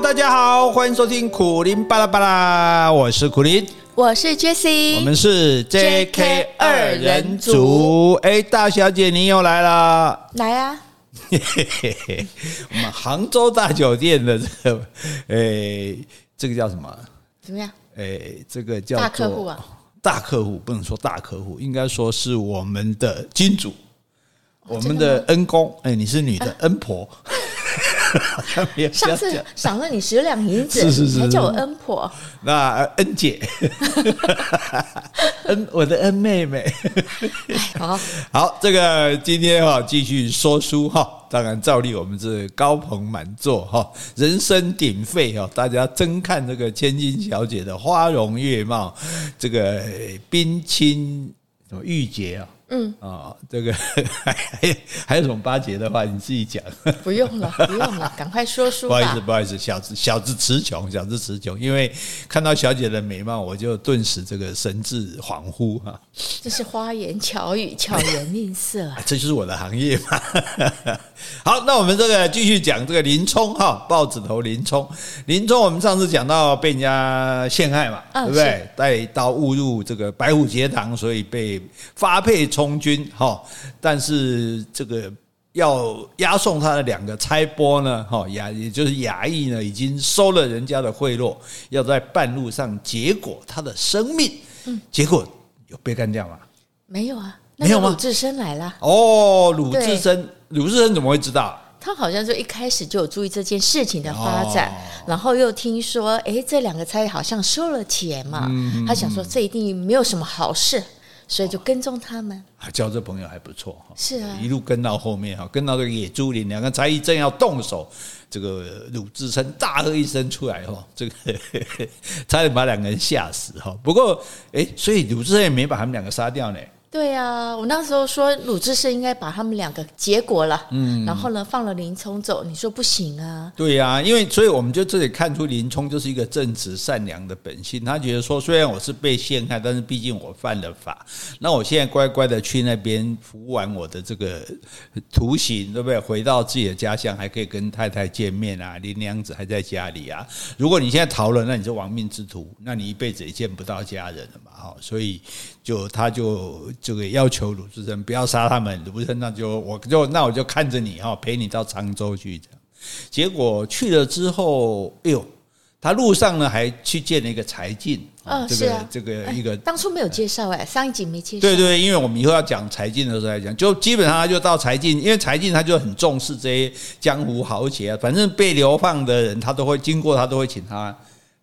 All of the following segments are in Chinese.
Hello， 大家好，欢迎收听苦林巴拉巴拉，我是苦林，我是 Jessie， 我们是 JK 二人组。哎，大小姐，你又来了，来啊！我们杭州大酒店的这个叫什么？怎么样？这个叫大客户啊，大客户不能说大客户，应该说是我们的金主，我们的恩公。哎，你是女的恩婆。上次赏了你10两银子，是还叫我恩婆，那恩姐恩我的恩妹妹。好，这个今天继续说书，当然照例我们是高朋满座，人声鼎沸，大家争看这个千金小姐的花容月貌，这个冰清玉洁啊。这个还有什么巴结的话，你自己讲。不用了，赶快说书吧。不好意思，小子词穷，因为看到小姐的美貌，我就顿时这个神志恍惚啊。这是花言巧语，巧言令色啊。这就是我的行业嘛。好，那我们这个继续讲这个林冲哈，豹子头林冲。林冲我们上次讲到被人家陷害嘛，对不对？带刀误入这个白虎节堂，所以被发配。充军，但是这个要押送他的2个差拨呢，也就是衙役呢，已经收了人家的贿赂，要在半路上结果他的生命。结果有被干掉吗？没有啊，那个鲁智深来了。哦，鲁智深怎么会知道？他好像就一开始就有注意这件事情的发展，然后又听说，这2个差好像收了钱嘛，他想说这一定没有什么好事。所以就跟踪他们，交这朋友还不错，是啊，一路跟到后面，跟到这个野猪林，2个差役正要动手，这个鲁智深大喝一声出来，这个差点把2个人吓死。不过，所以鲁智深也没把他们2个杀掉呢。对啊，我那时候说鲁智深应该把他们2个结果了，然后呢放了林冲走，你说不行啊？对啊，因为所以我们就这里看出林冲就是一个正直善良的本性，他觉得说虽然我是被陷害，但是毕竟我犯了法，那我现在乖乖的去那边服完我的这个徒刑，对不对？回到自己的家乡还可以跟太太见面啊，林娘子还在家里啊。如果你现在逃了，那你是亡命之徒，那你一辈子也见不到家人了嘛，所以他就这个要求鲁智深不要杀他们，鲁智深那我就看着你，陪你到常州去，这样。结果去了之后，他路上呢还去见了一个柴进，当初没有介绍，上一集没介绍。对，因为我们以后要讲柴进的时候来讲，就基本上他就到柴进，因为柴进他就很重视这些江湖豪杰，反正被流放的人他都会经过，他都会请他。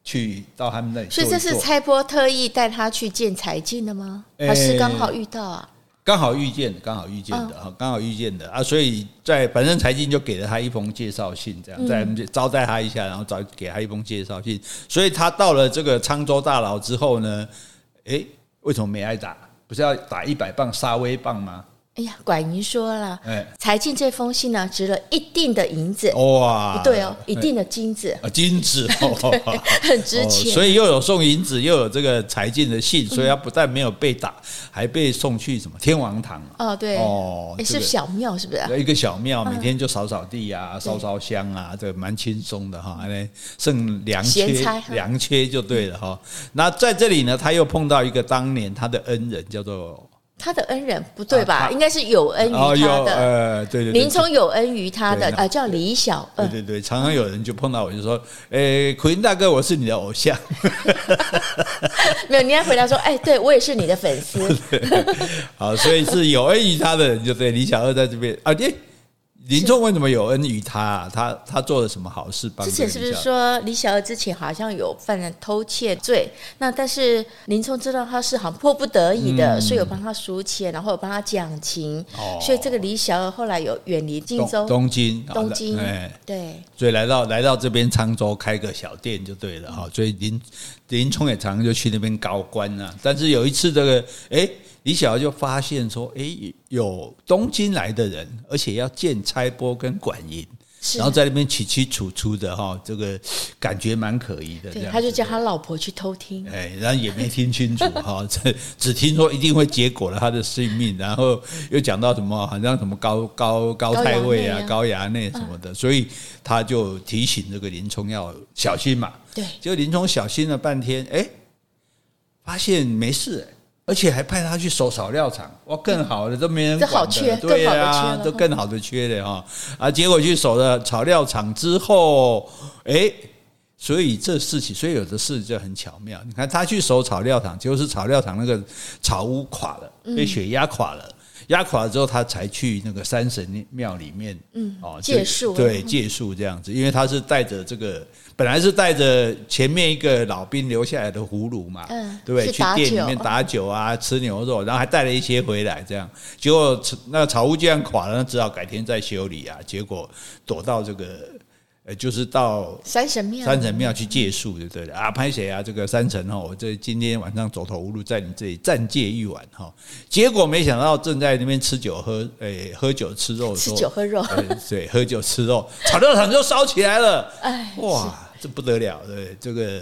去到他们那里坐一坐，所以这是差拨特意带他去见柴进的吗？还是刚好遇到啊？刚好遇见的啊！所以反正柴进就给了他一封介绍信，这样再招待他一下，然后给他一封介绍信。所以他到了这个沧州大牢之后呢，为什么没挨打？不是要打100磅杀威棒吗？哎呀，管云说了，柴进这封信呢，值了一定的银子，哇，不对哦，一定的金子，很值钱，所以又有送银子，又有这个柴进的信，所以他不但没有被打，还被送去什么天王堂是小庙，是不是一个小庙，每天就扫扫地啊，烧烧香啊，这蛮轻松的哈，剩良缺就对了哈。那在这里呢，他又碰到一个当年他的恩人，叫做。他的恩人不对吧？应该是有恩于他的。对，林冲有恩于他的叫李小二。对，常常有人就碰到我就说：“苦林大哥，我是你的偶像。”没有，你要回答说：“对我也是你的粉丝。”好，所以是有恩于他的人就对李小二在这边啊。林冲为什么有恩于他？他做了什么好事？之前是不是说李小二之前好像有犯了偷窃罪？那但是林冲知道他是好像迫不得已的，所以有帮他赎钱，然后有帮他讲情。所以这个李小二后来有远离荆州，东京，对，所以来到这边沧州开个小店就对了哈。所以林冲也常常就去那边高官啊。但是有一次这个李小二就发现说，有东京来的人，而且要见差拨跟管营，然后在那边起起楚楚的哈，这个感觉蛮可疑的。对，他就叫他老婆去偷听，哎，然后也没听清楚哈，只听说一定会结果了他的性命，然后又讲到什么好像什么高太尉啊、高衙内什么的，所以他就提醒这个林冲要小心嘛。对，结果林冲小心了半天，哎，发现没事、欸。而且还派他去守少料场，哇，更好的都没人管的，这好缺，对啊，都更好的缺的哈、啊！结果去守了少料场之后，哎，所以这事情，所以有的事就很巧妙。你看他去守少料场，就是少料场那个草屋垮了，被雪压垮了，压垮了之后，他才去那个山神庙里面，借宿，对，借宿这样子，因为他是带着这个。本来是带着前面一个老兵留下来的葫芦嘛，对不对？去店里面打酒啊，吃牛肉，然后还带了一些回来，这样结果那个草屋既然垮了，那只好改天再修理啊。结果躲到这个，就是到山神庙去借宿就对了啊。拍谁啊？这个山神我这今天晚上走投无路，在你这里暂借一晚哈。结果没想到正在那边吃酒喝酒吃肉的时候，吃酒喝肉，对，喝酒吃肉，草料场就烧起来了，哎，哇！这不得了，对这个，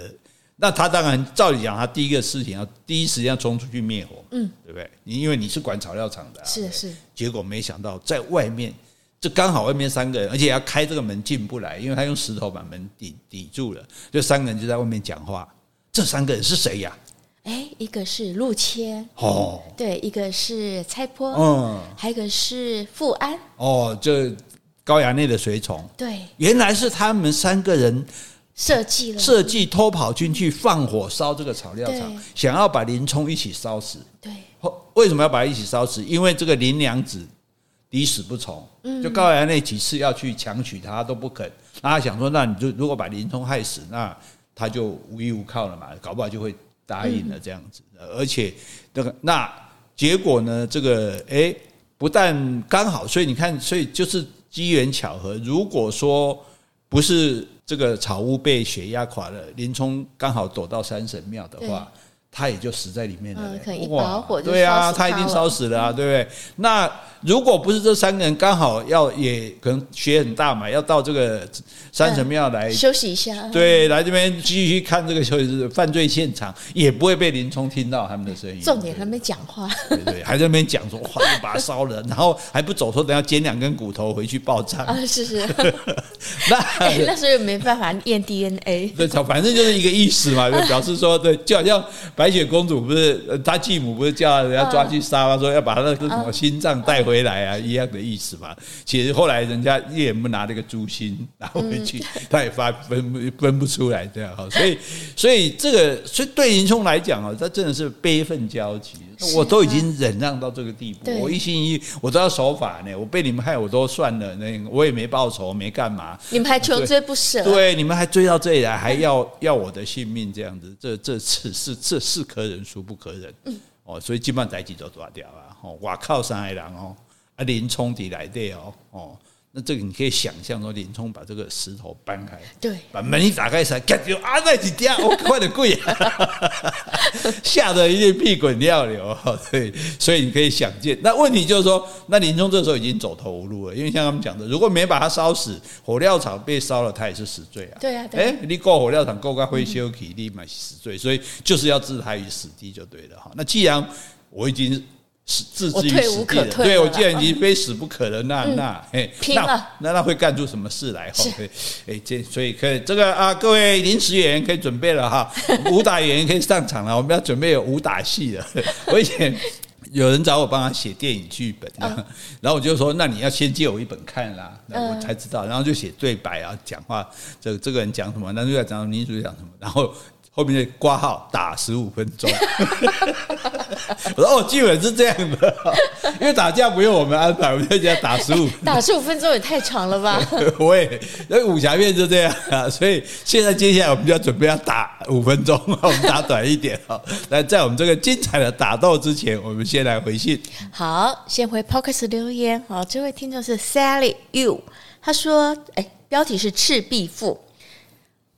那他当然照理讲，他第一个事情要第一时间要冲出去灭火，对不对？因为你是管草料场的、啊，是。结果没想到在外面，这刚好外面三个人，而且要开这个门进不来，因为他用石头把门抵住了，就三个人就在外面讲话。这三个人是谁呀、啊？哎，一个是陆谦哦，对，一个是蔡坡，还有一个是富安哦，这高衙内的随从，对，原来是他们三个人。设计偷跑进去放火烧这个草料场，想要把林冲一起烧死。对，为什么要把他一起烧死？因为这个林娘子抵死不从，就高衙内几次要去强娶他都不肯。他想说，那你就如果把林冲害死，那他就无依无靠了嘛，搞不好就会答应了这样子。而且那结果呢？这个不但刚好，所以你看，所以就是机缘巧合。如果说不是。这个草屋被雪压垮了，林冲刚好躲到山神庙的话，他也就死在里面了。可能一把火就烧死他了。对啊，他一定烧死了啊，对不对？那如果不是这三个人刚好也可能雪很大嘛，要到这个山神庙来休息一下，对，来这边继续看这个犯罪现场，也不会被林冲听到他们的声音。重点还没讲话，对，还在那边讲说哇，就把他烧了，然后还不走，说等下捡两根骨头回去报账啊，是。那所以没办法验 DNA， 对，反正就是一个意思嘛，就表示说，对，就好像白雪公主不是她继母不是叫人家抓去杀吗？说要把她的什么心脏带回来啊，一样的意思嘛。其实后来人家叶不拿这个猪心拿回去，他也分不出来这样哈。所以这个，所以对林冲来讲啊，他真的是悲愤交集。我都已经忍让到这个地步，我一心一意我都要守法呢，我被你们害我都算了，我也没报仇，没干嘛，你们还穷追不舍，对，你们还追到这里来，还要我的性命这样子，这是可忍孰不可忍。所以基本上代志都抓掉了。外靠三个人哦，林冲在内底哦，那这个你可以想象说，林冲把这个石头搬开，对，把门一打开才，感觉啊在底下，我快点跪啊，吓得一定屁滚尿流。对，所以你可以想见，那问题就是说，那林冲这时候已经走投无路了，因为像他们讲的，如果没把他烧死，火料场被烧了，他也是死罪啊。对啊，你过火料场过个灰修体，立马死罪，所以就是要置他于死地就对了哈。那既然我已经。自知于死地了，对，我既然已经非死不可了，那会干出什么事来？所以可以这个啊，各位临时演员可以准备了哈，武打演员可以上场了，我们要准备有武打戏了。我以前有人找我帮他写电影剧本，然后我就说，那你要先借我一本看啦，我才知道，然后就写对白啊，讲话这个人讲什么，那就要讲女主角讲什么，然后。后面就挂号打15分钟，我说基本是这样的，因为打架不用我们安排，我们就讲打15分钟，打15分钟也太长了吧？我也，武侠片就这样啊，所以现在接下来我们就要准备要打5分钟，我们打短一点啊。那在我们这个精彩的打斗之前，我们先来回信。好，先回 Podcast 留言。好，这位听众是 Sally Yu， 他说，标题是赤壁赋。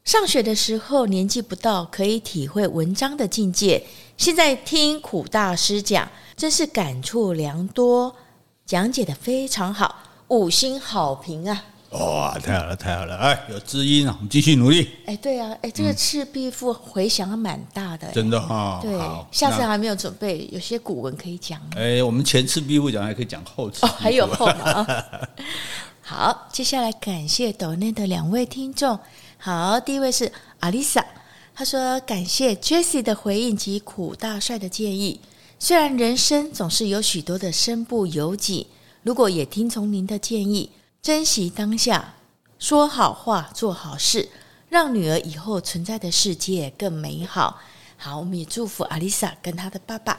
上学的时候年纪不到，可以体会文章的境界。现在听苦大师讲，真是感触良多，讲解得非常好，5星好评啊！哇，太好了，太好了！哎，有知音啊，我们继续努力。哎，对啊，哎，这个赤壁赋回响蛮大的，真的哈、哦。对，下次还没有准备，有些古文可以讲。哎，我们前赤壁赋讲，还可以讲后赤壁赋、哦，还有后嘛。好，接下来感谢斗内的两位听众。好，第一位是阿丽莎，她说感谢 Jessie 的回应及苦大帅的建议。虽然人生总是有许多的身不由己，如果也听从您的建议。珍惜当下，说好话，做好事，让女儿以后存在的世界更美好。好，我们也祝福阿丽莎跟她的爸爸。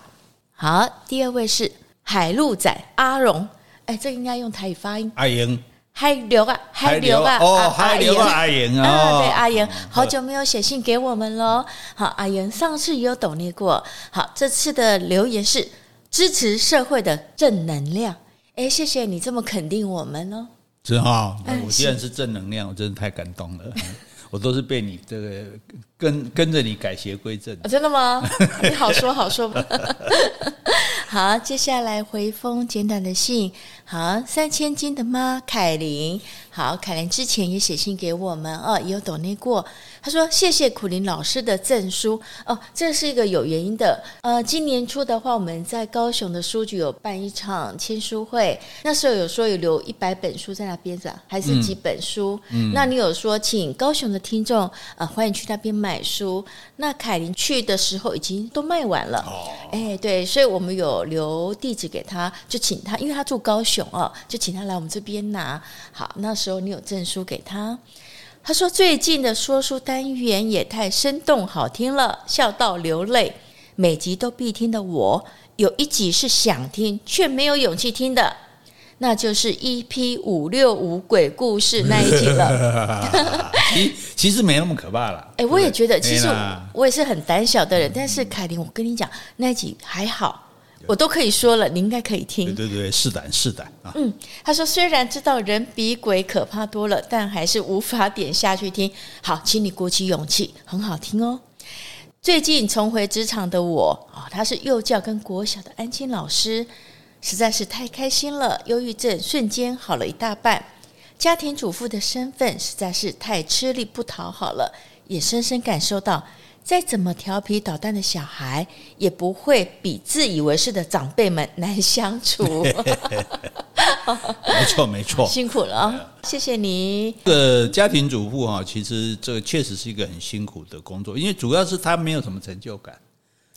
好，第二位是海陆仔阿荣，哎，这应该用台语发音。阿莹，海流啊，海流啊，哦，海流啊，阿莹啊，对，阿莹，好久没有写信给我们咯。好，阿莹上次也有抖内过，好，这次的留言是支持社会的正能量。哎，谢谢你这么肯定我们哦。是啊、哦，我既然是正能量，我真的太感动了。我都是被你这个跟着你改邪归正、哦。真的吗？你好说好说吧。好，接下来回封简短的信。好，3000斤的妈凯琳。好，凯琳之前也写信给我们哦，也有donate过。她说谢谢苦苓老师的证书哦，这是一个有原因的。今年初的话，我们在高雄的书局有办一场签书会，那时候有说有留100本书在那边的，还是几本书。那你有说请高雄的听众欢迎去那边买书。那凯琳去的时候已经都卖完了。哎，对，所以我们有留地址给他，就请他，因为他住高雄哦，就请他来我们这边拿。好，那时候你有证书给他。他说最近的说书单元也太生动好听了，笑到流泪，每集都必听的我，有一集是想听却没有勇气听的，那就是 EP565 鬼故事那一集了。其实没那么可怕啦、欸、我也觉得，其实我也是很胆小的人，但是凯琳，我跟你讲，那一集还好，我都可以说了，你应该可以听。对对对，是胆是胆啊！嗯，他说虽然知道人比鬼可怕多了，但还是无法点下去听。好，请你鼓起勇气，很好听哦。最近重回职场的我，哦，他是幼教跟国小的安亲老师，实在是太开心了，忧郁症瞬间好了一大半。家庭主妇的身份实在是太吃力不讨好了，也深深感受到。再怎么调皮捣蛋的小孩，也不会比自以为是的长辈们难相处。没错，没错，辛苦了、哦、谢谢你。这个家庭主妇其实这个确实是一个很辛苦的工作，因为主要是他没有什么成就感。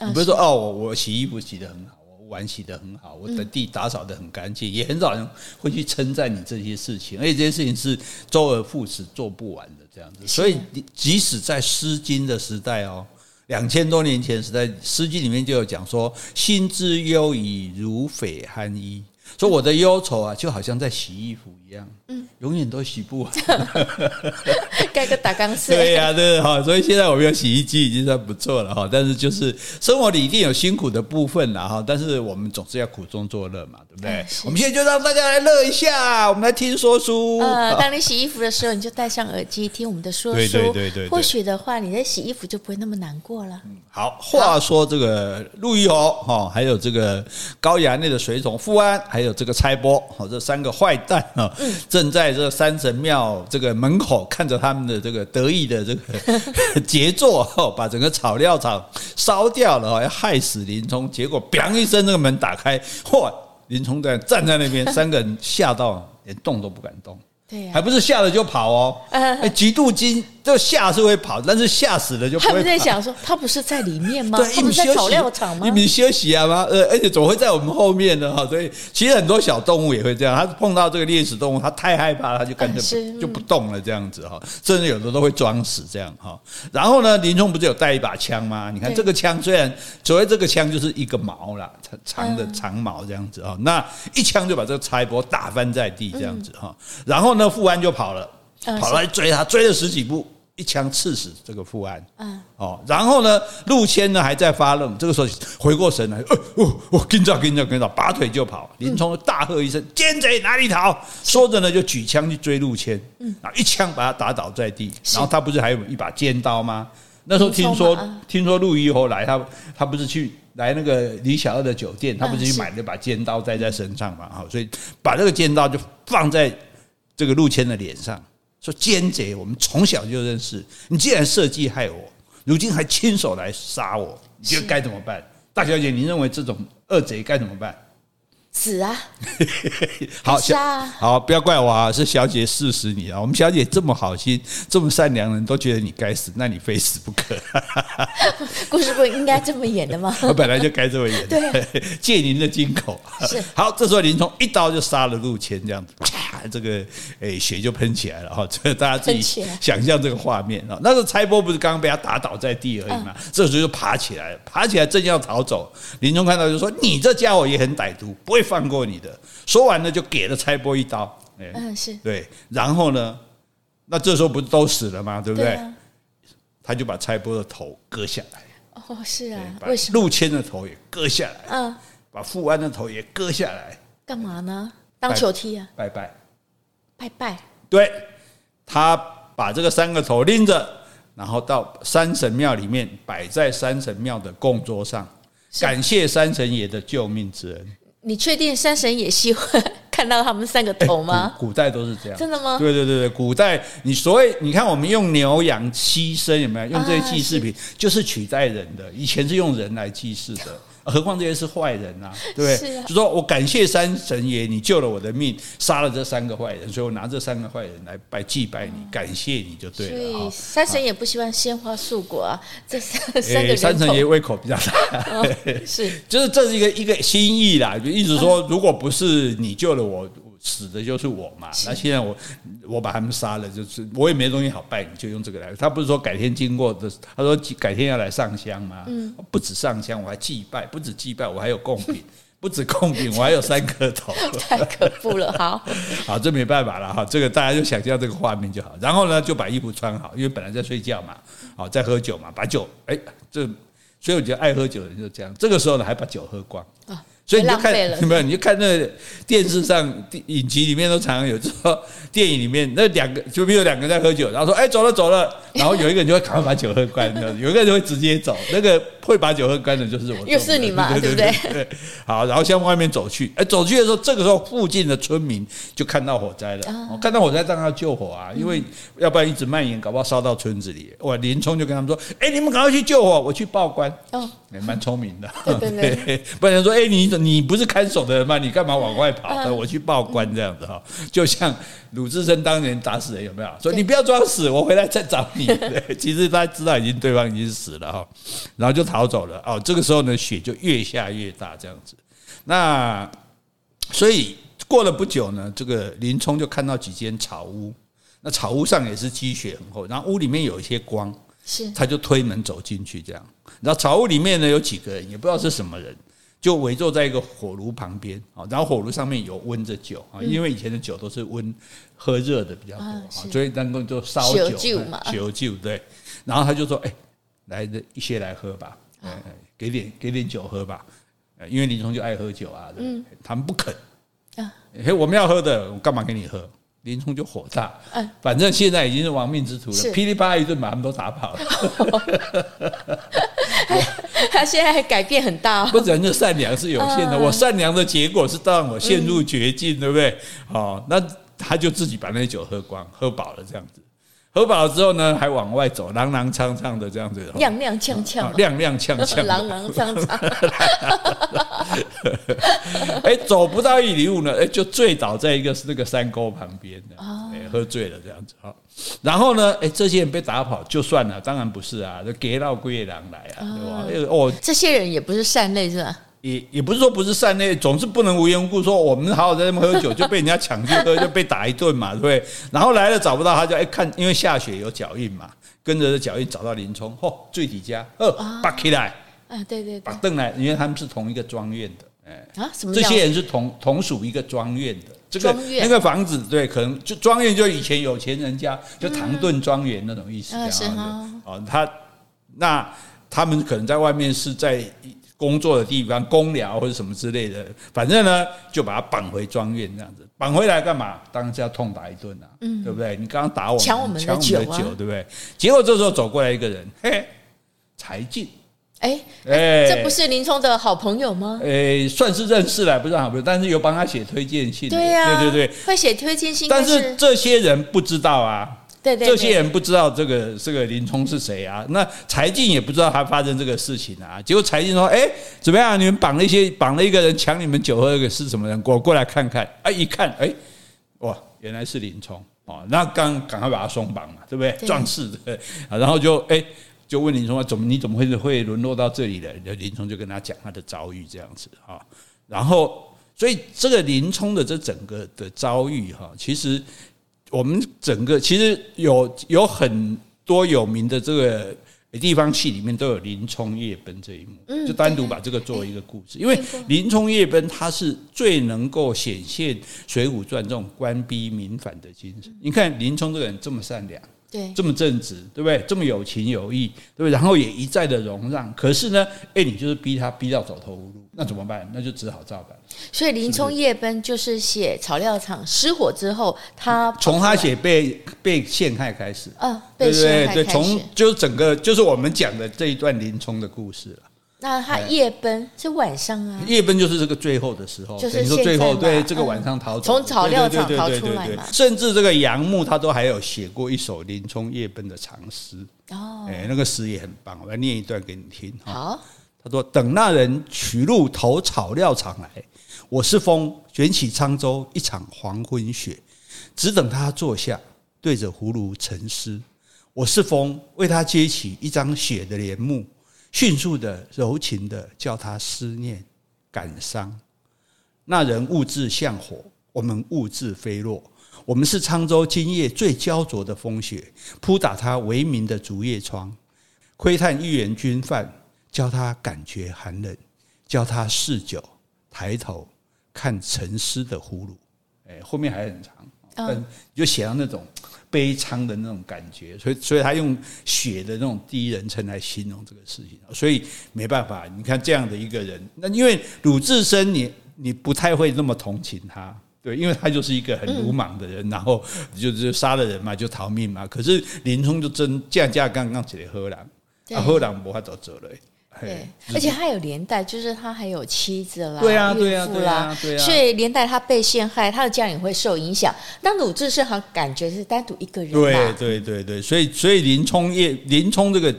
你不是说哦，我洗衣服洗得很好，我碗洗得很好，我的地打扫得很干净，也很少人会去称赞你这些事情，而且这些事情是周而复始做不完的。这样子，所以即使在《诗经》的时代哦，2000多年前的时代，《诗经》里面就有讲说：“心之忧矣，如匪酣衣。”所以我的忧愁啊，就好像在洗衣服一样，永远都洗不完。盖个打钢丝。对呀，对哈。所以现在我们有洗衣机已经算不错了哈，但是就是生活里一定有辛苦的部分啦哈，但是我们总是要苦中作乐嘛，对不对？我们现在就让大家来乐一下，我们来听说书。当你洗衣服的时候，你就戴上耳机听我们的说书。对对对对。或许的话，你在洗衣服就不会那么难过了。好，话说这个陆一侯哈，还有这个高衙内的随从富安，还有这个差拨，这三个坏蛋正在这三神庙这个门口看着他们的这个得意的这个杰作，把整个草料场烧掉了，要害死林冲。结果砰一声，那个门打开，哇！林冲站在那边，三个人吓到连动都不敢动。对啊、还不是吓了就跑哦，极度惊就吓是会跑，但是吓死了就不会跑。他们在想说，他不是在里面吗？他不是在草料场吗？你休息啊吗？而且总会在我们后面呢哈。所以其实很多小动物也会这样，他碰到这个猎食动物，他太害怕，他就干脆就不动了这样子哈。甚至有的都会装死这样哈。然后呢，林冲不是有带一把枪吗？你看这个枪，虽然所谓这个枪就是一个矛啦，长的长矛这样子哈。那一枪就把这个差拨打翻在地这样子哈。然后呢？富安就跑了，跑来追他，追了10几步，一枪刺死这个富安。然后呢，陆谦呢还在发愣，这个时候回过神来，跟着，拔腿就跑。林冲大喝一声：“奸贼哪里逃！”说着呢，就举枪去追陆谦，然后一枪把他打倒在地。然后他不是还有一把尖刀吗？那时候听说陆虞侯来，他不是去。来那个李小二的酒店，他不是去买了把尖刀带在身上嘛？所以把这个尖刀就放在这个陆谦的脸上，说奸贼我们从小就认识，你既然设计害我，如今还亲手来杀我，你觉得该怎么办？大小姐，你认为这种恶贼该怎么办？死啊！好杀！好，不要怪我啊，是小姐试死你啊！我们小姐这么好心，这么善良人都觉得你该死，那你非死不可。故事不应该这么演的吗？我本来就该这么演的。对，借您的金口。是。好，这时候林冲一刀就杀了陆谦，这样子，这个血就喷起来了哈。这大家自己想象这个画面啊。那时候差拨不是刚刚被他打倒在地而已嘛，这时候就爬起来了，爬起来正要逃走，林冲看到就说：“你这家伙也很歹毒，不会。”会放过你的。说完了就给了差拨一刀，嗯，是对。然后呢，那这时候不是都死了吗？对不对？对啊，他就把差拨的头割下来。哦，是啊，为什么？陆谦的头也割下来，嗯，把富安的头也割下来，干嘛呢？当球踢啊！拜拜，拜拜。对，他把这个三个头拎着，然后到山神庙里面摆在山神庙的供桌上，感谢山神爷的救命之恩。你确定山神也希望看到他们三个头吗？古代都是这样。真的吗？对对对，古代你所谓你看我们用牛羊牺牲有没有？用这些祭祀品，就是取代人的。以前是用人来祭祀的，何况这些是坏人啊，对不对？啊，就说我感谢山神爷，你救了我的命，杀了这三个坏人，所以我拿这三个坏人来祭拜你，感谢你就对了。所以山神也不希望鲜花素果啊，这三个人山神爷胃口比较大，是，就是这是一个心意啦，就意思说，如果不是你救了我，死的就是我嘛。那现在我把他们杀了，就是我也没东西好拜，你就用这个来。他不是说改天经过的，他说改天要来上香吗？嗯，不止上香，我还祭拜，不止祭拜，我还有贡品。不止贡品，我还有三颗头，太可怖了。好，好，这没办法了哈，这个大家就想象这个画面就好。然后呢，就把衣服穿好，因为本来在睡觉嘛，好在喝酒嘛，把酒这，所以我觉得爱喝酒的人就这样。这个时候呢，还把酒喝光啊。所以你就看没有？你就看那电视上影集里面都常常有说，电影里面那两个就比如两个人在喝酒，然后说走了走了，然后有一个人就会赶快把酒喝干，有一个人就会直接走。那个会把酒喝干的就是我，又是你嘛，对不对？对。好，然后向外面走去，走去的时候，这个时候附近的村民就看到火灾了，看到火灾当然要救火啊，因为要不然一直蔓延，搞不好烧到村子里。哇，林冲就跟他们说：“你们赶快去救火，我去报官。”哦，蛮聪明的。对对对。不然说：“你不是看守的人吗？你干嘛往外跑？我去报官这样子哈，就像鲁智深当年打死人有没有？说你不要装死，我回来再找你。其实他知道对方已经死了哈，然后就逃走了。哦，这个时候呢，雪就越下越大这样子。那所以过了不久呢，这个林冲就看到几间草屋，那草屋上也是积雪很厚，然后屋里面有一些光，是他就推门走进去这样。然后草屋里面呢有几个人，也不知道是什么人。就围坐在一个火炉旁边，然后火炉上面有温着酒，因为以前的酒都是温喝热的比较多，所以能够就烧酒酒酒对。然后他就说：“来一些来喝吧，给点酒喝吧。”因为林冲就爱喝酒啊，他们不肯啊，我们要喝的，我干嘛给你喝？林冲就火大，反正现在已经是亡命之徒了，噼里啪啦一顿把他们都打跑了。他现在改变很大，不然就善良是有限的。我善良的结果是让我陷入绝境，对不对？好，那他就自己把那酒喝光，喝饱了这样子。喝饱了之后呢，还往外走，踉踉跄跄的这样子，踉踉跄跄，踉踉跄跄，踉踉跄跄。走不到一里路呢，就醉倒在一个那个山沟旁边的，喝醉了这样子。好，然后呢，这些人被打跑就算了，当然不是啊，就给到归狼来啊，对吧？哦，这些人也不是善类是吧？也不是说不是善类，总是不能无缘无故说我们好好在那边喝酒就被人家抢去喝，就被打一顿嘛，对不对？然后来了找不到他就看，因为下雪有脚印嘛，跟着脚印找到林冲，最底家拔起来啊，对对，拔邓来，因为他们是同一个庄院的，什么？这些人是同属一个庄院的，这个那个房子对，可能就庄院就以前有钱人家就唐顿庄园那种意思这样啊，他们可能在外面是在工作的地方，公寮或者什么之类的，反正呢就把他绑回庄院这样子，绑回来干嘛？当然是要痛打一顿啊，对不对？你刚刚打我们，抢我们的酒，对不对？结果这时候走过来一个人，柴进，这不是林冲的好朋友吗？算是认识了，不是好朋友，但是有帮他写推荐信。对呀、啊，对对对，会写推荐信。但是这些人不知道啊，对对对，这些人不知道这个林冲是谁啊？那柴进也不知道他发生这个事情啊。结果柴进说：“怎么样？你们绑了一个人，抢你们酒喝，是什么人？我过来看看。”一看，哇，原来是林冲哦。那赶快把他松绑嘛，对不对？对，壮士的，然后就问林冲啊，你怎么会沦落到这里的？林冲就跟他讲他的遭遇这样子啊，然后所以这个林冲的这整个的遭遇哈，其实我们整个其实有很多有名的这个地方戏里面都有林冲夜奔这一幕，就单独把这个作为一个故事，因为林冲夜奔它是最能够显现《水浒传》这种官逼民反的精神。你看林冲这个人这么善良。对，这么正直，对不对？这么有情有义，对不对？然后也一再的容让，可是呢，你就是逼他逼到走投无路，那怎么办？那就只好照办。所以林冲夜奔就是写草料场失火之后，他从他写被陷害开始，被陷害开始，对对对，就是整个就是我们讲的这一段林冲的故事了。那他夜奔是晚上啊，夜奔就是这个最后的时候，就是说最后对这个晚上逃走，从草料场逃出来嘛。对对对对对对，甚至这个杨牧他都还有写过一首林冲夜奔的长诗哦，那个诗也很棒，我来念一段给你听。好，他说：“等那人取路投草料场来，我是风卷起沧州一场黄昏雪，只等他坐下对着葫芦沉思，我是风为他揭起一张雪的帘幕。”迅速的柔情的叫他思念感伤，那人兀自像火，我们兀自飞落，我们是沧州今夜最焦灼的风雪，扑打他为民的竹叶窗，窥探一员军犯，教他感觉寒冷，教他嗜酒，抬头看沉思的葫芦。后面还很长，但就写到那种悲怆的那种感觉，所以他用血的那种第一人称来形容这个事情，所以没办法，你看这样的一个人，那因为鲁智深你不太会那么同情他，对，因为他就是一个很鲁莽的人，然后就杀了人嘛，就逃命嘛。可是林冲就真架刚起来喝人，喝人无法度做嘞。对，而且他有连带，就是他还有妻子啦，对啊，对啊，对啊，对啊，所以连带他被陷害，他的家人也会受影响。但鲁智深好像感觉是单独一个人嘛，对对对对，所以林冲这个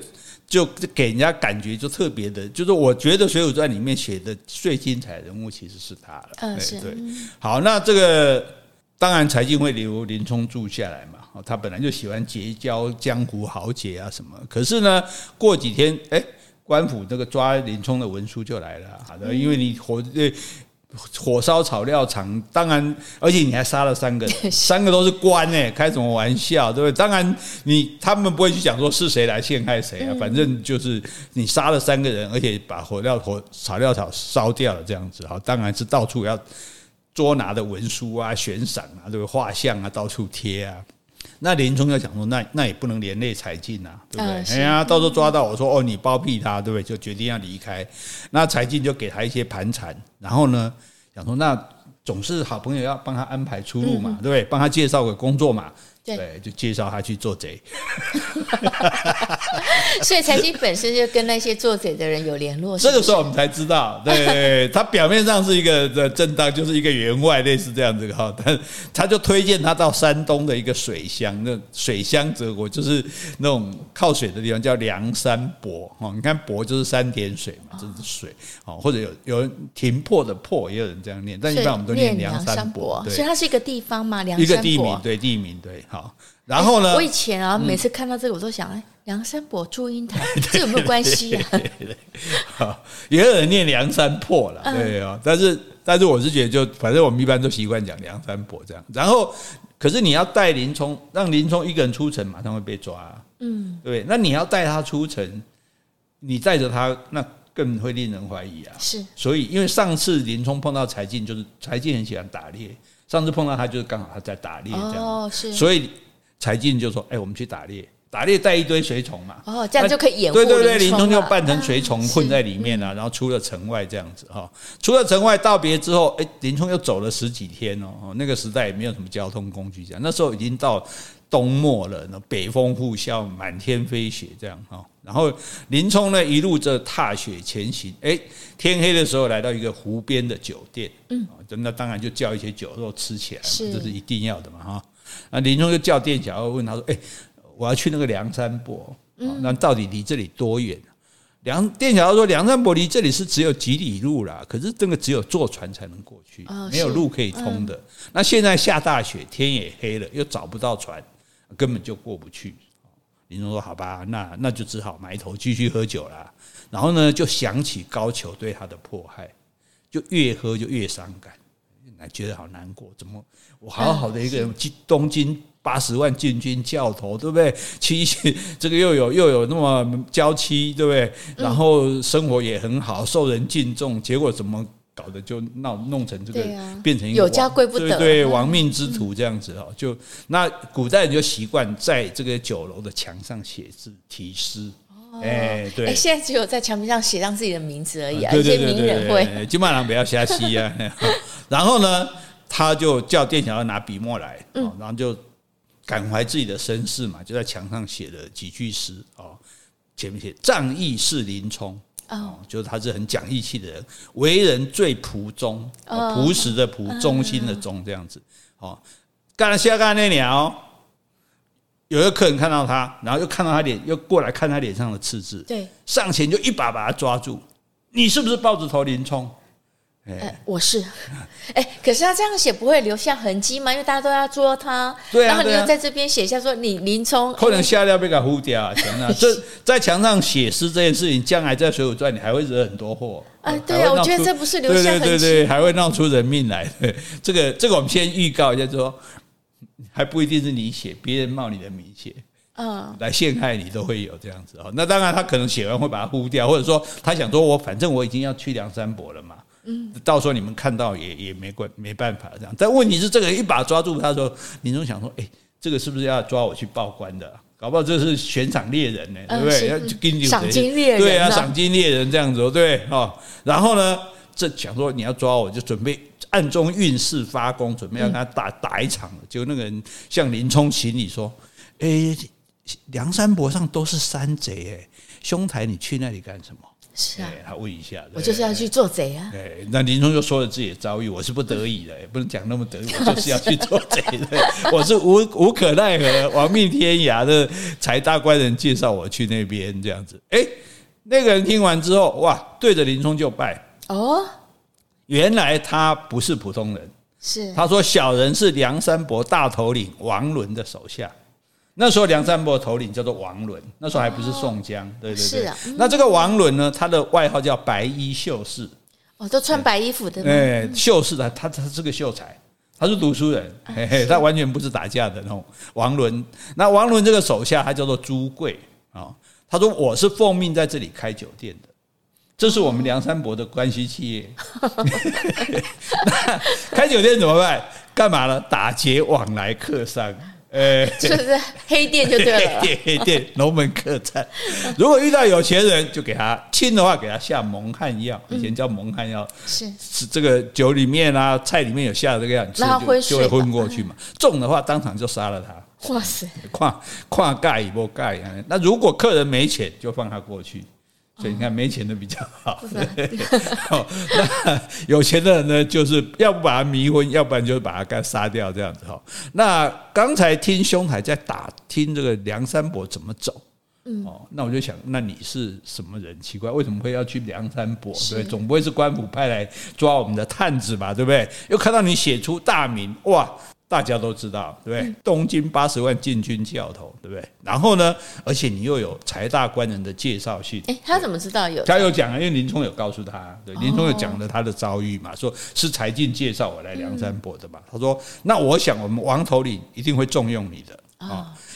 就给人家感觉就特别的，就是我觉得《水浒传》里面写的最精彩的人物其实是他了，是，对。好，那这个当然柴进会留林冲住下来嘛，他本来就喜欢结交江湖豪杰啊什么，可是呢，过几天官府那个抓林冲的文书就来了，因为你火烧草料场，当然，而且你还杀了3个人，3个都是官开什么玩笑，对不对？当然他们不会去讲说是谁来陷害谁啊，反正就是你杀了3个人，而且把草料场烧掉了这样子，好，当然是到处要捉拿的文书啊、悬赏啊、这个画像啊，到处贴啊。那林冲要讲说，那也不能连累柴进啊，对不对？到时候抓到我说你包庇他，对不对？就决定要离开。那柴进就给他一些盘缠，然后呢，讲说那总是好朋友要帮他安排出路嘛，对不对？帮他介绍个工作嘛，对，就介绍他去做贼。所以柴进本身就跟那些做贼的人有联络，这个时候我们才知道，对，他表面上是一个正当，就是一个员外类似这样子哈，但他就推荐他到山东的一个水乡，那水乡则国就是那种靠水的地方叫梁山泊，你看泊就是山点水嘛，这是水，或者有人停泊的泊也有人这样念，但一般我们都念梁山泊，所以它是一个地方嘛，梁山泊一个地名，对，地名，对，好。然后呢，我以前啊，每次看到这个我都想，梁山伯祝英台，这有没有关系啊？也有人念梁山泊啦，对啊，但是我是觉得就反正我们一般都习惯讲梁山泊这样。然后，可是你要带林冲，让林冲一个人出城，马上会被抓啊，对。那你要带他出城，你带着他，那更会令人怀疑啊。是，所以因为上次林冲碰到柴进，就是柴进很喜欢打猎，上次碰到他就是刚好他在打猎这样，是，所以。柴进就说：“我们去打猎，打猎带一堆随从嘛，这样就可以掩护林冲。对对对，林冲就扮成随从混在里面啊，然后出了城外这样子哈。出了城外道别之后，林冲又走了10几天哦。那个时代也没有什么交通工具这样，那时候已经到冬末了，北风呼啸，满天飞雪这样。然后林冲呢一路这踏雪前行，天黑的时候来到一个湖边的酒店，那当然就叫一些酒肉吃起来，这是一定要的嘛。那林冲就叫店小二问他说，我要去那个梁山泊，那到底离这里多远？店小二说，梁山泊离这里是只有几里路啦，可是这个只有坐船才能过去，没有路可以通的。那现在下大雪，天也黑了，又找不到船，根本就过不去。林冲说，好吧，那就只好埋头继续喝酒啦。然后呢，就想起高俅对他的迫害，就越喝就越伤感，觉得好难过。怎么我好好的一个人，东京80万禁军教头，对不对？妻这个又有那么娇妻，对不对？然后生活也很好，受人敬重，结果怎么搞的就弄成这个，变成一个有家归不得，对，亡命之徒这样子。就那古代人就习惯在这个酒楼的墙上写字题诗。对，现在只有在墙壁上写上自己的名字而已啊，一些名人会。基本上不要瞎写啊。然后呢，他就叫店小二拿笔墨来，然后就感怀自己的身世嘛，就在墙上写了几句诗哦。前面写仗义是林冲，就是他是很讲义气的人，为人最朴忠，朴实的朴，忠心的忠这样子。干了下干那鸟。有一个客人看到他，然后又看到他脸，又过来看他脸上的刺字，对，上前就一把把他抓住。你是不是豹子头林冲？我是。可是他这样写不会留下痕迹吗？因为大家都要捉他，对啊，然后你又在这边写下说你林冲，可能下料被他糊掉啊。在墙上写诗这件事情，将来在《水浒传》你还会惹很多祸。对啊，我觉得这不是留下痕迹，对，还会闹出人命来。这个我们先预告一下说。还不一定是你写，别人冒你的名写，来陷害你都会有这样子。那当然他可能写完会把它糊掉，或者说他想说我反正我已经要去梁山泊了嘛，到时候你们看到也没办法这样。但问题是这个一把抓住他说，林冲想说，这个是不是要抓我去报官的？搞不好这是悬赏猎人呢，对不对？赏金猎人，对啊，赏金猎人这样子，对哦。然后呢，这想说你要抓我，就准备。暗中运势发功，准备要跟他打一场了。结果那个人向林冲行礼说：“梁山泊上都是山贼，兄台你去那里干什么？”是啊，他问一下，我就是要去做贼啊。那林冲就说了自己的遭遇，我是不得已的，也不能讲那么得意，我就是要去做贼的，我是无可奈何，亡命天涯的，柴大官人介绍我去那边这样子。那个人听完之后，哇，对着林冲就拜哦。原来他不是普通人，是他说小人是梁山泊大头领王伦的手下。那时候梁山泊头领叫做王伦，那时候还不是宋江，对对对。那这个王伦呢，他的外号叫白衣秀士，都穿白衣服的。秀士他是个秀才，他是读书人，他完全不是打架的那种王伦。那王伦这个手下他叫做朱贵，他说我是奉命在这里开酒店的。这是我们梁山泊的关系企业。那开酒店怎么办？干嘛呢？打劫往来客商，就是黑店就对了。黑店龙门客栈。如果遇到有钱人，就给他轻的话，给他下蒙汗药，以前叫蒙汗药，是这个酒里面啊、菜里面有下的这个药，你吃就会昏过去嘛。重的话，当场就杀了他。哇塞！跨盖一波盖，那如果客人没钱，就放他过去。所以你看，没钱的比较好。那有钱的人呢，就是要不把他迷昏，要不然就把他杀掉这样子。那刚才听兄台在听这个梁山泊怎么走，那我就想，那你是什么人？奇怪，为什么会要去梁山泊？对，总不会是官府派来抓我们的探子吧？对不对？又看到你写出大名，哇！大家都知道，对不对？东京80万禁军教头，对不对？然后呢，而且你又有柴大官人的介绍信。他怎么知道有？他有讲，因为林冲有告诉他，对，林冲有讲了他的遭遇嘛，说是柴进介绍我来梁山泊的嘛。他说，那我想我们王头领一定会重用你的，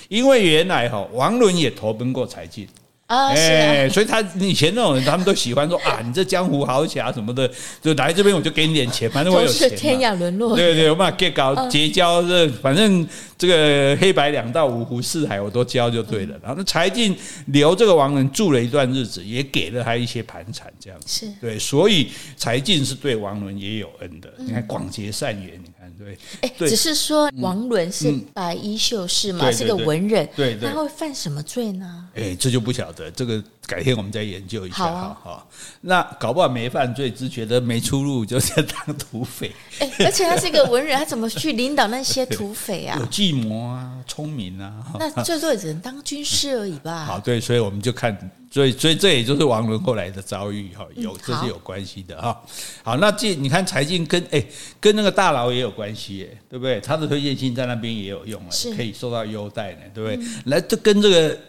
因为原来王伦也投奔过柴进，啊，哎，所以他以前那种人，他们都喜欢说啊，你这江湖豪侠什么的，就来这边我就给你点钱，反正我有钱嘛。天涯沦落，对对，我把 get 搞结交，反正这个黑白两道、五湖四海我都交就对了。然后那柴进留这个王伦住了一段日子，也给了他一些盘缠，这样子。对，所以柴进是对王伦也有恩的。你看广结善缘，你看对。哎，只是说王伦是白衣秀士嘛，是个文人，对，他会犯什么罪呢？哎，这就不晓得。这个改天我们再研究一下。好，那搞不好没犯罪，只觉得没出路，就在当土匪。欸，而且他是一个文人，他怎么去领导那些土匪啊？有计谋啊，聪明啊。那最多也只能当军师而已吧。好，对，所以我们就看，所以这也就是王伦后来的遭遇哈，这是有关系的哈。好，那你看柴进跟那个大佬也有关系，对不对？他的推荐信在那边也有用，可以受到优待呢，对不对？来，这跟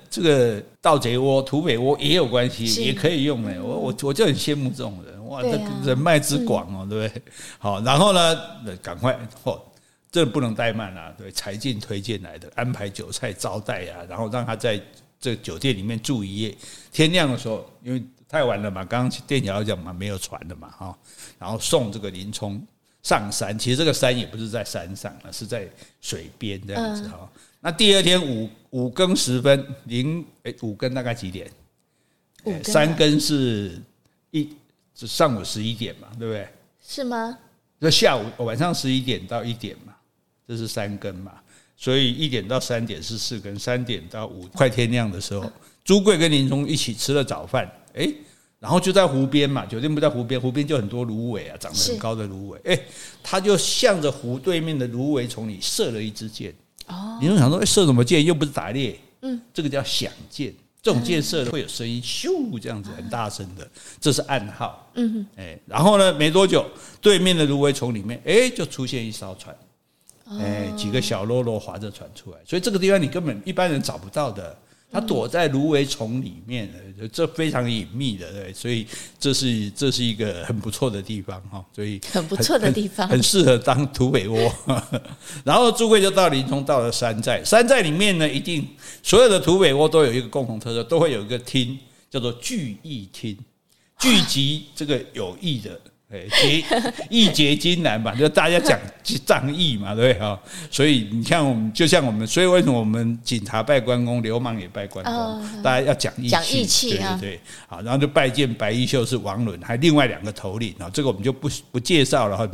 这个盗贼窝、土匪窝也有关系，也可以用呢。我就很羡慕这种人，哇，这人脉之广哦，对不对？好，然后呢，赶快哦。这不能怠慢啊！对，柴进推荐来的，安排酒菜招待啊，然后让他在这酒店里面住一夜。天亮的时候，因为太晚了嘛，刚刚店小姐讲嘛，没有船了嘛，哈，然后送这个林冲上山。其实这个山也不是在山上了，是在水边这样子哈。那第二天5更10分，5更大概几点？3更是上午11点嘛，对不对？是吗？就下午晚上11点到1点嘛。这是3更嘛，所以1点到3点是4更，3点到5快天亮的时候，朱贵跟林冲一起吃了早饭，然后就在湖边嘛，酒店不在湖边，湖边就很多芦苇啊，长得很高的芦苇，他就向着湖对面的芦苇丛里射了一支箭。林冲想说射什么箭，又不是打猎，这个叫响箭，这种箭射的会有声音，咻这样子很大声的，这是暗号。然后呢，没多久对面的芦苇丛里面就出现一艘船，几个小喽啰划着船出来，所以这个地方你根本一般人找不到的，他躲在芦苇丛里面，这非常隐秘的，对，所以这是一个很不错的地方，所以很不错的地方，很适合当土匪窝。然后朱贵就到林冲到了山寨，山寨里面呢，一定所有的土匪窝都有一个共同特色，都会有一个厅叫做聚义厅，聚集这个有益的。义结金兰嘛，就大家讲仗义嘛，对不对？所以你看我们，就像我们，所以为什么我们警察拜关公，流氓也拜关公，大家要讲义气，讲义气啊，对对对。好，然后就拜见白衣秀士王伦，还另外2个头领啊，这个我们就不介绍了，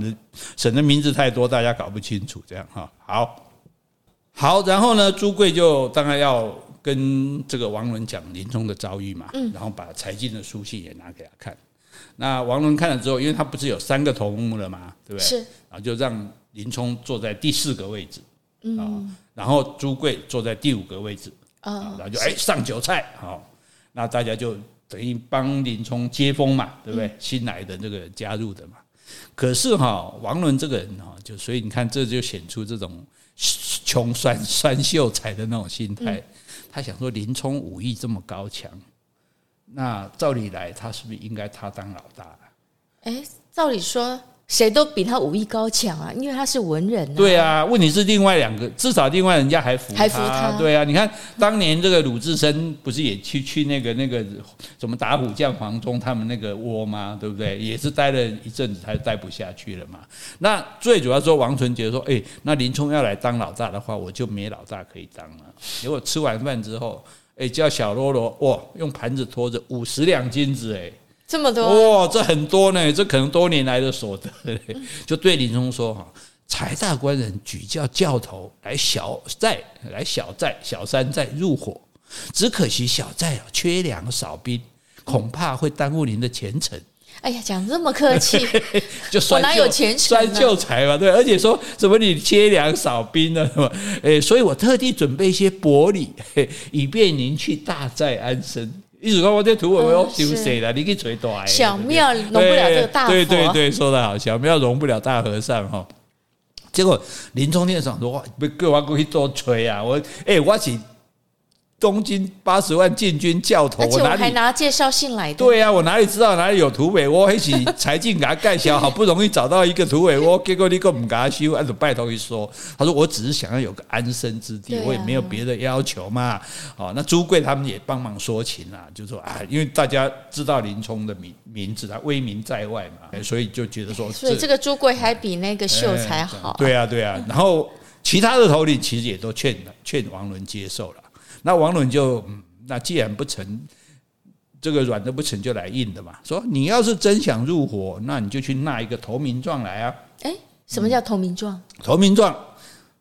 省得名字太多，大家搞不清楚这样哈。好，然后呢，朱贵就当然要跟这个王伦讲林冲的遭遇嘛，然后把柴进的书信也拿给他看。那王伦看了之后，因为他不是有3个头目了嘛，对不对？是，然后就让林冲坐在第4个位置，然后朱贵坐在第5个位置，然后就上酒菜，那大家就等于帮林冲接风嘛，对不对？新来的这个加入的嘛。可是王伦这个人就所以你看，这就显出这种穷酸秀才的那种心态。他想说林冲武艺这么高强，那照理来他是不是应该他当老大啊？照理说谁都比他武艺高强啊，因为他是文人啊。对啊，问题是另外2个，至少另外人家还服他。对啊，你看当年这个鲁智深不是也去那个什么打虎将黄忠他们那个窝吗？对不对？也是待了一阵子他就待不下去了嘛。那最主要说王纯觉得说，那林冲要来当老大的话，我就没老大可以当了。结果吃完饭之后，叫小喽啰，哇，用盘子拖着50两金子，这么多哇，这很多呢，这可能多年来的所得。就对林冲说，柴大官人举教教头来小山寨入伙，只可惜小寨缺粮少兵，恐怕会耽误您的前程。哎呀，讲这么客气，就我哪有前程啊？酸秀才嘛，对，而且说怎么你缺粮少兵呢？所以我特地准备一些薄礼，以便您去大寨安身。一直说我这土匪我修谁了？你去捶大。小庙容不了这个大佛。对，说得好，小庙容不了大和尚哈。结果林冲念想说，哇，被各王过去做捶啊！我是东京80万进军教头，而且我还拿介绍信来的。对啊，我哪里知道哪里有土匪窝？一起财进给他盖销，好不容易找到一个土匪窝，结果你又不给他修，按照拜托一说，他说我只是想要有个安身之地，我也没有别的要求嘛。哦，那朱贵他们也帮忙说情啊，就说啊，因为大家知道林冲的名字，他威名在外嘛，所以就觉得说，所以这个朱贵还比那个秀才好啊。对啊，对啊。然后其他的头领其实也都劝王伦接受了。那王伦就那既然不成，这个软的不成就来硬的嘛，说你要是真想入伙，那你就去纳一个投名状来啊。哎，什么叫投名状？投名状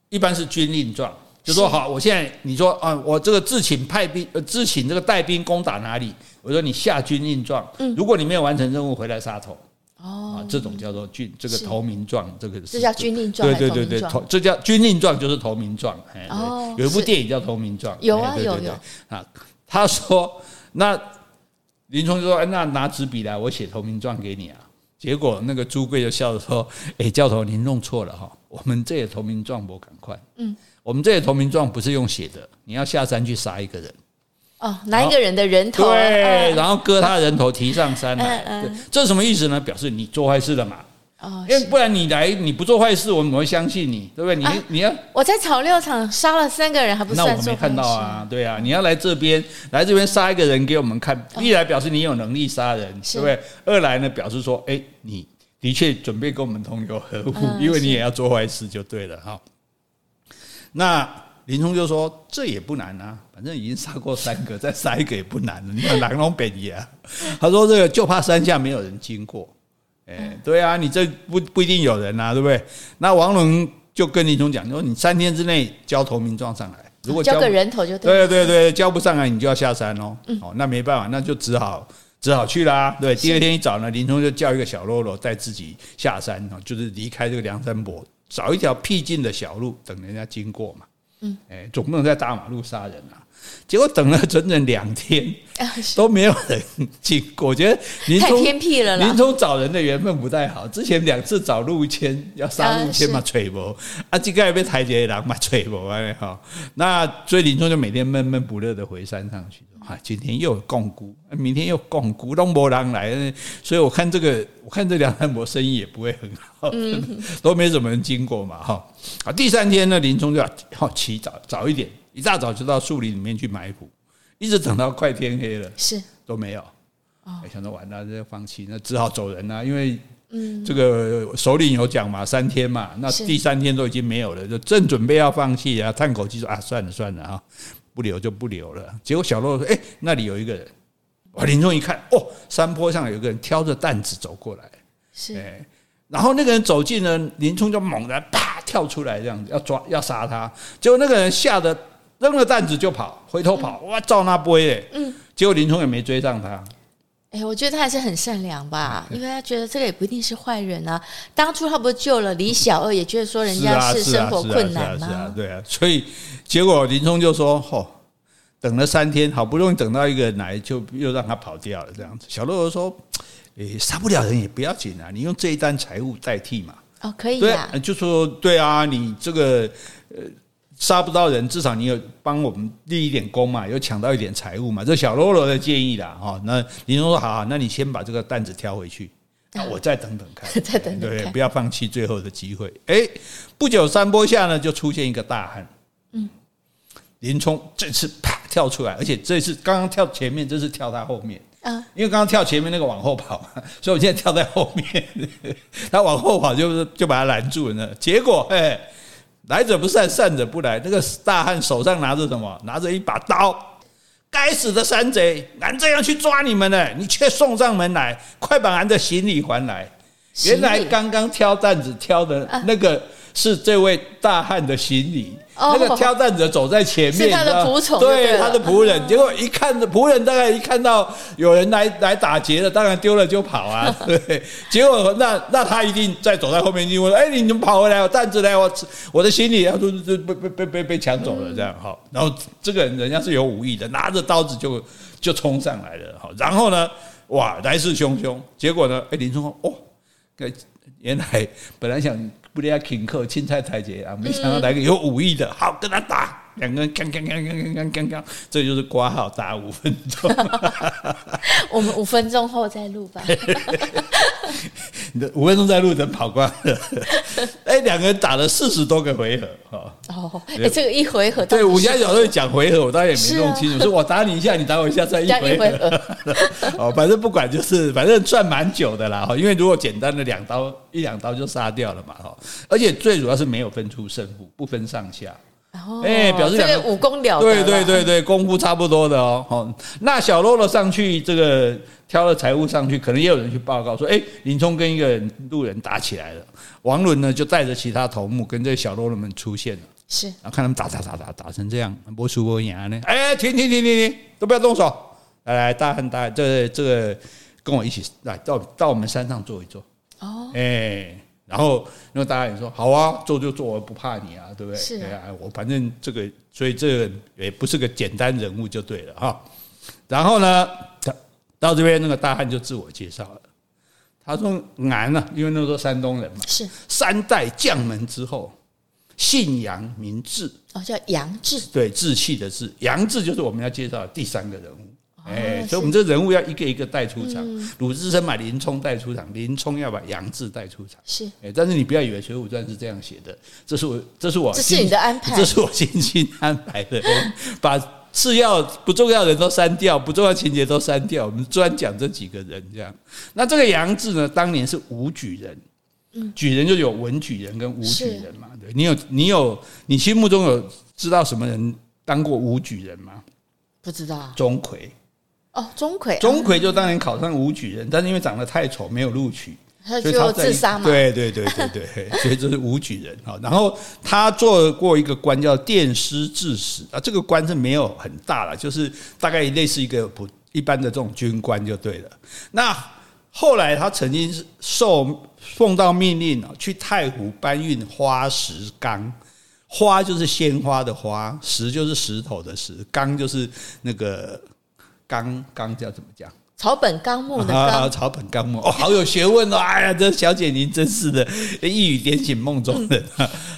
一般是军令状，就说好，我现在你说啊，我这个自请这个带兵攻打哪里，我说你下军令状，如果你没有完成任务回来杀头。哦，这种叫做这个投名状，这叫军令状。对对对对，这叫军令状，就是投名状。哦，有一部电影叫《投名状》，有啊有啊。他说，那林冲就说：“那拿纸笔来，我写投名状给你啊。”结果那个朱贵就笑着说：“哎，教头您弄错了哈，我们这也投名状不赶快，我们这也投名状不是用写的，你要下山去杀一个人。”哦，拿一个人的人头，对，然后割他人头提上山来，这是什么意思呢？表示你做坏事了嘛。哦，因为不然你来你不做坏事，我们会相信你，对不对？你要我在草料场杀了3个人，还不算做坏事？那我没看到啊，对啊，你要来这边杀一个人给我们看，一来表示你有能力杀人，对不对？二来呢，表示说，哎，你的确准备跟我们同流合污，因为你也要做坏事就对了哈。那林冲就说：“这也不难啊，反正已经杀过3个，再杀一个也不难了。你看狼龙本也啊。”他说：“这个就怕山下没有人经过。”哎，对啊，你这不一定有人啊，对不对？那王伦就跟林冲讲说：“你3天之内交投名状上来，如果交个人头就对。”对对对，交不上来你就要下山哦。哦，那没办法，那就只好去啦。对，第2天一早呢，林冲就叫一个小喽啰带自己下山，就是离开这个梁山泊，找一条僻静的小路等人家经过嘛。总不能在大马路杀人啊！结果等了整整2天都没有人经过，我觉得林冲太偏僻了啦。林冲找人的缘分不太好，之前2次找陆谦要杀陆谦嘛，找不啊，这个也被台阶狼嘛，找不啊哈。那所以林冲就每天闷闷不乐的回山上去。啊，今天又有共估，明天又共估，都没人来，所以我看这梁山泊生意也不会很好，都没什么人经过嘛哈。啊，第3天呢，林冲就要起早一点，一大早就到树林里面去埋伏，一直等到快天黑了，是都没有。哦，想到完了就放弃，那只好走人啦，因为。这个首领有讲嘛，3天嘛，那第3天都已经没有了，就正准备要放弃啊，叹口气说啊，算了算了啊，不留就不留了。结果小喽啰说，哎，那里有一个人。哇，林冲一看，哦，山坡上有一个人挑着担子走过来，是，哎，然后那个人走近了，林冲就猛然啪跳出来，这样子要杀他。结果那个人吓得扔了担子就跑，回头跑，哇，照那杯嘞，结果林冲也没追上他。哎，我觉得他还是很善良吧，因为他觉得这个也不一定是坏人啊。当初他不是救了李小二，也觉得说人家是生活困难嘛，对啊。所以结果林冲就说：“哦，等了3天，好不容易等到一个人来，就又让他跑掉了。”这样子，小喽啰说：“哎，杀不了人也不要紧啊，你用这一单财物代替嘛。”哦，可以啊，就说对啊，你这个杀不到人，至少你有帮我们立一点功嘛，有抢到一点财物嘛，这小喽啰的建议啦。哈，那林冲说好，那你先把这个担子挑回去，那我再等等看，再等等看，对，不要放弃最后的机会。哎，不久山坡下呢，就出现一个大汉。林冲这次啪跳出来，而且这次刚刚跳前面，这次跳他后面。因为刚刚跳前面那个往后跑，所以我现在跳在后面，他往后跑就把他拦住了。结果哎。来者不善，善者不来。那个大汉手上拿着什么？拿着一把刀。该死的山贼，俺这样去抓你们呢，你却送上门来，快把俺的行李还来！原来刚刚挑担子挑的那个是这位大汉的行李，那个挑担子走在前面，是他的仆从，对，他的仆人。结果一看，仆人大概一看到有人来打劫了，当然丢了就跑啊。对，结果那他一定在走在后面，因为哎，你怎么跑回来？我担子来，我的行李，被抢走了这样哈。然后这个人家是有武艺的，拿着刀子就冲上来了哈。然后呢，哇，来势汹汹。结果呢，哎，林冲哦，原来本来想。不要请客，青菜台阶啊！没想到来个有武艺的，好跟他打。两个人干干干干干干干，这就是括号打5分钟。我们5分钟后再录吧。你的5分钟再录，人跑光了。哎，两个人打了40多个回合哦。哦，哎，这个一回合对武侠小说讲回合，我当然也没弄清楚，说我打你一下，你打我一下，再一回合。哦，反正不管就是，反正算蛮久的啦。因为如果简单的一两刀就杀掉了嘛。而且最主要是没有分出胜负，不分上下。哦，表示这个武功了得了，对对对对，功夫差不多的哦。那小喽啰上去，这个挑了财物上去，可能也有人去报告说，哎，林冲跟一个路人打起来了。王伦呢，就带着其他头目跟这个小喽啰们出现了，是，然后看他们打成这样，没输没赢呢。哎，停，都不要动手，来，大汉大汉，这个跟我一起来到我们山上坐一坐。哦，哎。然后那大家也说好啊，做就做，我不怕你啊，对不对？是啊，对啊，我反正这个，所以这个也不是个简单人物就对了哈。然后呢，到这边那个大汉就自我介绍了，他说：“俺啊，因为那时候山东人嘛，是三代将门之后，信杨明志，哦，叫杨志，对，志气的志，杨志就是我们要介绍的第三个人物。”哎，所以我们这人物要一个一个带出场。鲁智深把林冲带出场，林冲要把杨志带出场。是，但是你不要以为《水浒传》是这样写的，这是你的安排，这是我精心安排的，把次要不重要的人都删掉，不重要情节都删掉，我们专讲这几个人这样。那这个杨志呢，当年是武举人。举人就有文举人跟武举人嘛，对，你心目中有知道什么人当过武举人吗？不知道。钟馗。哦，钟馗就当年考上武举人，但是因为长得太丑，没有录取，他就自杀嘛。对，所以这是武举人。然后他做过一个官叫殿司制使啊，这个官是没有很大了，就是大概类似一个一般的这种军官就对了。那后来他曾经奉到命令去太湖搬运花石纲。花就是鲜花的花，石就是石头的石，纲就是那个。纲叫怎么讲？草本纲目的纲，草本纲目，哦，好有学问哦！哎呀，这小姐您真是的，一语点醒梦中人。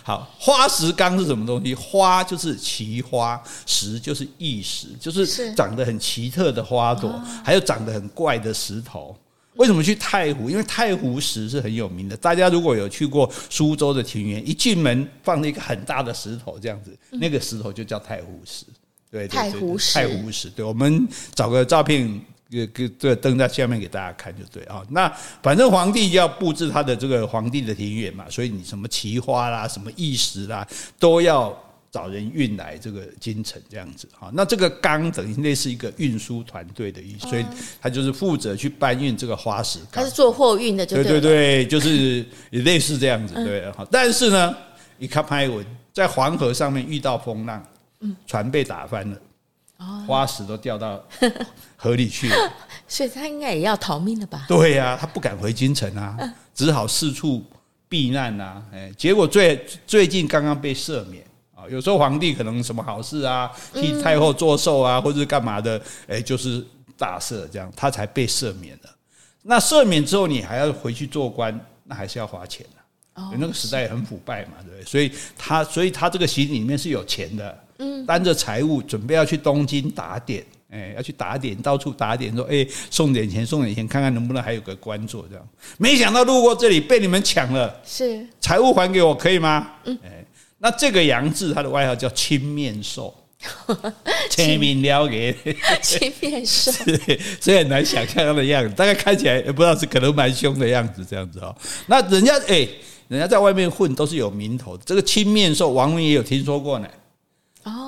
好，花石纲是什么东西？花就是奇花，石就是异石，就是长得很奇特的花朵，还有长得很怪的石头。为什么去太湖？因为太湖石是很有名的，大家如果有去过苏州的庭园，一进门放了一个很大的石头，这样子，那个石头就叫太湖石。对，太湖石，太湖石，对，我们找个照片给登在下面给大家看就对啊。那反正皇帝要布置他的这个皇帝的庭园嘛，所以你什么奇花啦，什么异石啦，都要找人运来这个京城这样子啊。那这个纲等于类似一个运输团队的意思，所以他就是负责去搬运这个花石纲，他是做货运的就对了，对，就是也类似这样子对啊。但是呢，一看拍文在黄河上面遇到风浪。船被打翻了，花石都掉到河里去了，所以他应该也要逃命了吧？对啊，他不敢回京城啊，只好四处避难啊。结果最近刚刚被赦免啊。有时候皇帝可能什么好事啊，替太后做寿啊，或者干嘛的，就是大赦这样，他才被赦免了。那赦免之后，你还要回去做官，那还是要花钱啊。那个时代很腐败嘛，对不对？所以他这个行李里面是有钱的。担着财物准备要去东京打点，要去打点，到处打点，说送点钱，看看能不能还有个官做这样。没想到路过这里被你们抢了，是财物还给我可以吗？那这个杨志他的外号叫青面兽，青面了给青面兽，所以很难想象他的样子，大概看起来也不知道是可能蛮凶的样子这样子哦。那人家在外面混都是有名头的，这个青面兽王伦也有听说过呢。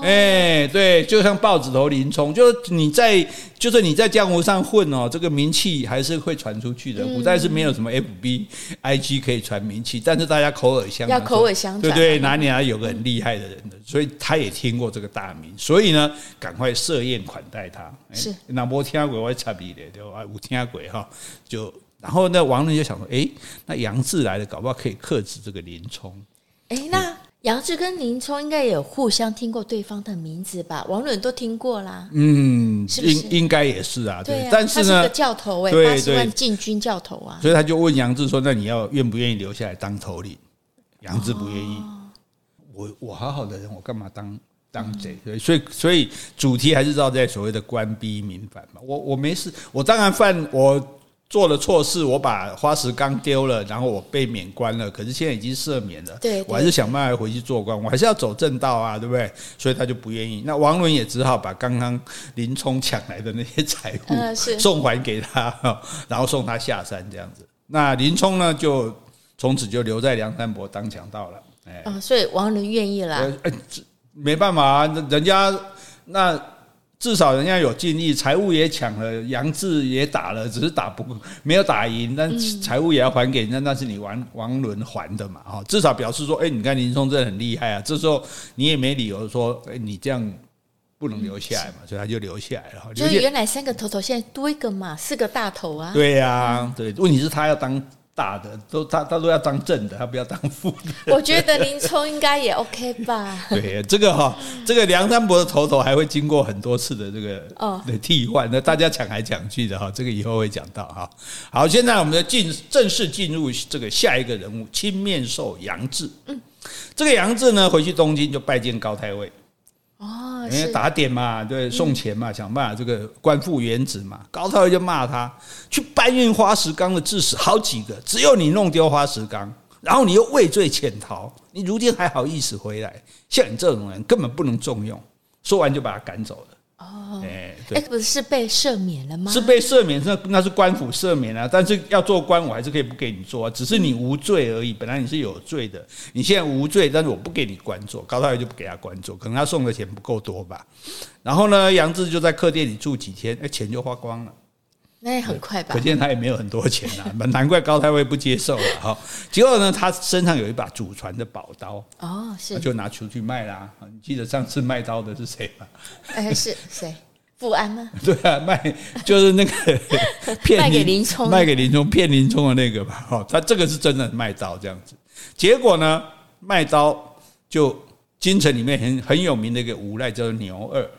对，就像豹子头林冲，就是你在江湖上混哦，这个名气还是会传出去的。古代是没有什么 FB、IG 可以传名气，但是大家口耳相传，要口耳相传，对，哪里有个很厉害的人的，所以他也听过这个大名，所以呢，赶快设宴款待他。是，那没听过我插你嘞，对吧？有听过哈，就然后呢，王伦就想说，那杨志来了，搞不好可以克制这个林冲。那杨志跟林冲应该也有互相听过对方的名字吧？王伦都听过啦，是不是？应该也是啊，对啊，但是呢，他是个教头80万禁军教头啊，所以他就问杨志说：“那你愿不愿意留下来当头领？”杨志不愿意，我好好的人，我干嘛当？当贼，所以主题还是绕在所谓的官逼民反嘛。我没事，我当然我做了错事，我把花石纲丢了，然后我被免官了，可是现在已经赦免了， 对，我还是想办法回去做官，我还是要走正道啊，对不对？所以他就不愿意。那王伦也只好把刚刚林冲抢来的那些财物送还给他，然后送他下山这样子。那林冲呢，就从此就留在梁山伯当强盗了。所以王伦愿意啦。没办法啊，人家那至少人家有尽力，财物也抢了，杨志也打了，只是没有打赢，但财物也要还给人家，那是你王伦还的嘛，至少表示说，你看林冲真的很厉害啊，这时候你也没理由说，你这样不能留下来嘛，所以他就留下来了。所以原来三个头头，现在多一个嘛，四个大头啊。对啊，对，问题是他要当大的，他都要当正的，他不要当副的。我觉得林冲应该也 OK 吧。对，这个梁山伯的头还会经过很多次的这个的替换，那大家抢来抢去的，这个以后会讲到哈。好，现在我们要正式进入这个下一个人物青面兽杨志。这个杨志呢，回去东京就拜见高太尉。因为打点嘛，对，送钱嘛，想办法这个官复原职嘛。高太尉就骂他，去搬运花石纲的致死好几个，只有你弄丢花石纲，然后你又畏罪潜逃，你如今还好意思回来？像你这种人根本不能重用。说完就把他赶走了。不是被赦免了吗？是被赦免，那是官府赦免啊。但是要做官，我还是可以不给你做啊，只是你无罪而已。本来你是有罪的，你现在无罪，但是我不给你官做。高太尉就不给他官做，可能他送的钱不够多吧。然后呢，杨志就在客店里住几天，钱就花光了。那也很快吧？可见他也没有很多钱啊，难怪高太尉不接受了哈。结果呢，他身上有一把祖传的宝刀，他就拿出去卖啦。你记得上次卖刀的是谁吗？是谁？富安吗？对啊，就是那个骗林冲的那个吧。他这个是真的卖刀这样子。结果呢，卖刀就京城里面很有名的一个无赖叫做牛二，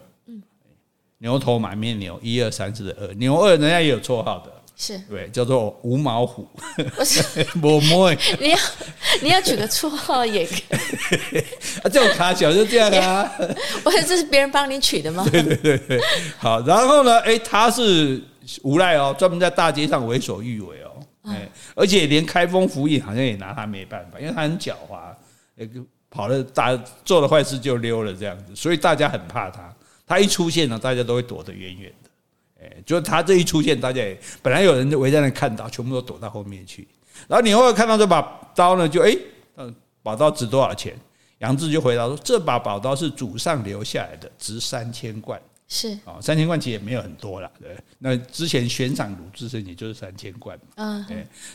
牛头马面牛，一二三四的二，牛二人家也有绰号的。是，对，叫做无毛虎。不是，你要取个绰号也叫我卡小就这样啊。我说这是别人帮你取的吗？对。好，然后呢，他是无赖哦，专门在大街上为所欲为哦，而且连开封府尹好像也拿他没办法，因为他很狡猾，跑了做了坏事就溜了这样子，所以大家很怕他。他一出现呢，大家都会躲得远远的。就他这一出现，大家也本来有人围在那看到，全部都躲到后面去。然后你会看到这把刀呢，就宝刀值多少钱？杨志就回答说：“这把宝刀是祖上留下来的，值3000贯。”是3000贯其实也没有很多啦。那之前悬赏鲁智深也就是3000贯嘛。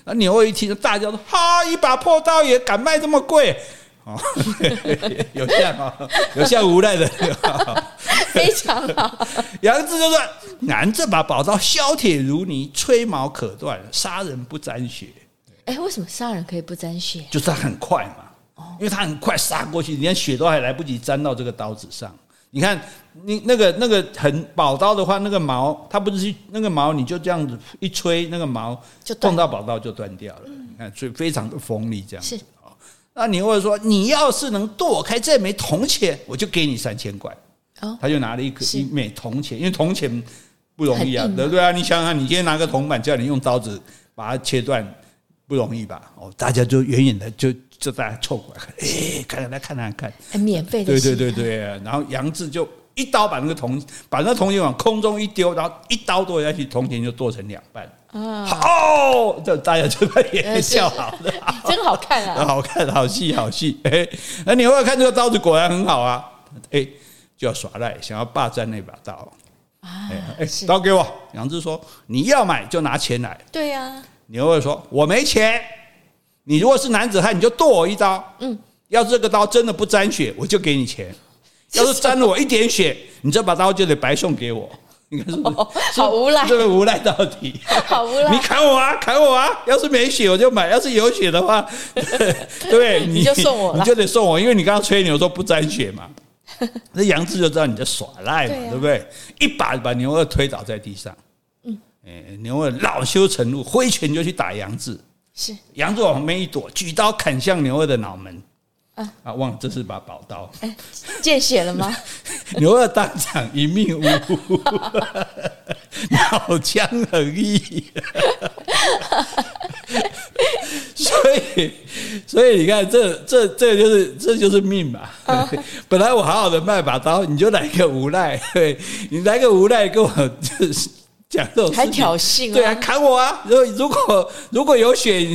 那你会一听，大家说：“哈，一把破刀也敢卖这么贵？”有像无赖的，非常好。杨志就说：“俺这把宝刀削铁如泥，吹毛可断，杀人不沾血。”为什么杀人可以不沾血？就是他很快嘛，因为他很快杀过去，连血都还来不及沾到这个刀子上。你看，你那个很宝刀的话，那个毛，它不是那个毛，你就这样子一吹，那个毛碰到宝刀就断掉了。你看，所以非常的锋利，这样子。那你会说，你要是能剁开这枚铜钱，我就给你3000贯。他就拿了一枚铜钱，因为铜钱不容易啊，对不对啊？你想想，你今天拿个铜板叫你用刀子把它切断，不容易吧？大家就远远的就大家凑过来，看，免费的，对。然后杨志就一刀把那个铜钱往空中一丢，然后一刀剁下去，铜钱就剁成2半。大家就在也笑好了，真好看啊，好看，好戏。那你会看这个刀子果然很好啊，就要耍赖，想要霸占那把刀刀给我。杨志说：“你要买就拿钱来。”对呀，你会说：“我没钱。”你如果是男子汉，你就剁我一刀。要是这个刀真的不沾血，我就给你钱；要是沾了我一点血，你这把刀就得白送给我。你看好无赖，这个无赖到底，好无赖！你砍我啊！要是没血我就买，要是有血的话，对，你就送我了，你就得送我，因为你刚刚吹牛说不沾血嘛。那杨志就知道你在耍赖嘛，对不对？一把把牛二推倒在地上。牛二恼羞成怒，挥拳就去打杨志。杨志往旁边一躲，举刀砍向牛二的脑门。啊，忘了这是把宝刀，见血了吗？牛二当场一命呜呼，脑浆横溢。所以你看，这就是命吧。本来我好好的卖把刀，你就来个无赖，对你来个无赖跟我讲这种事情，还挑衅、啊，对啊，砍我啊！如果有血，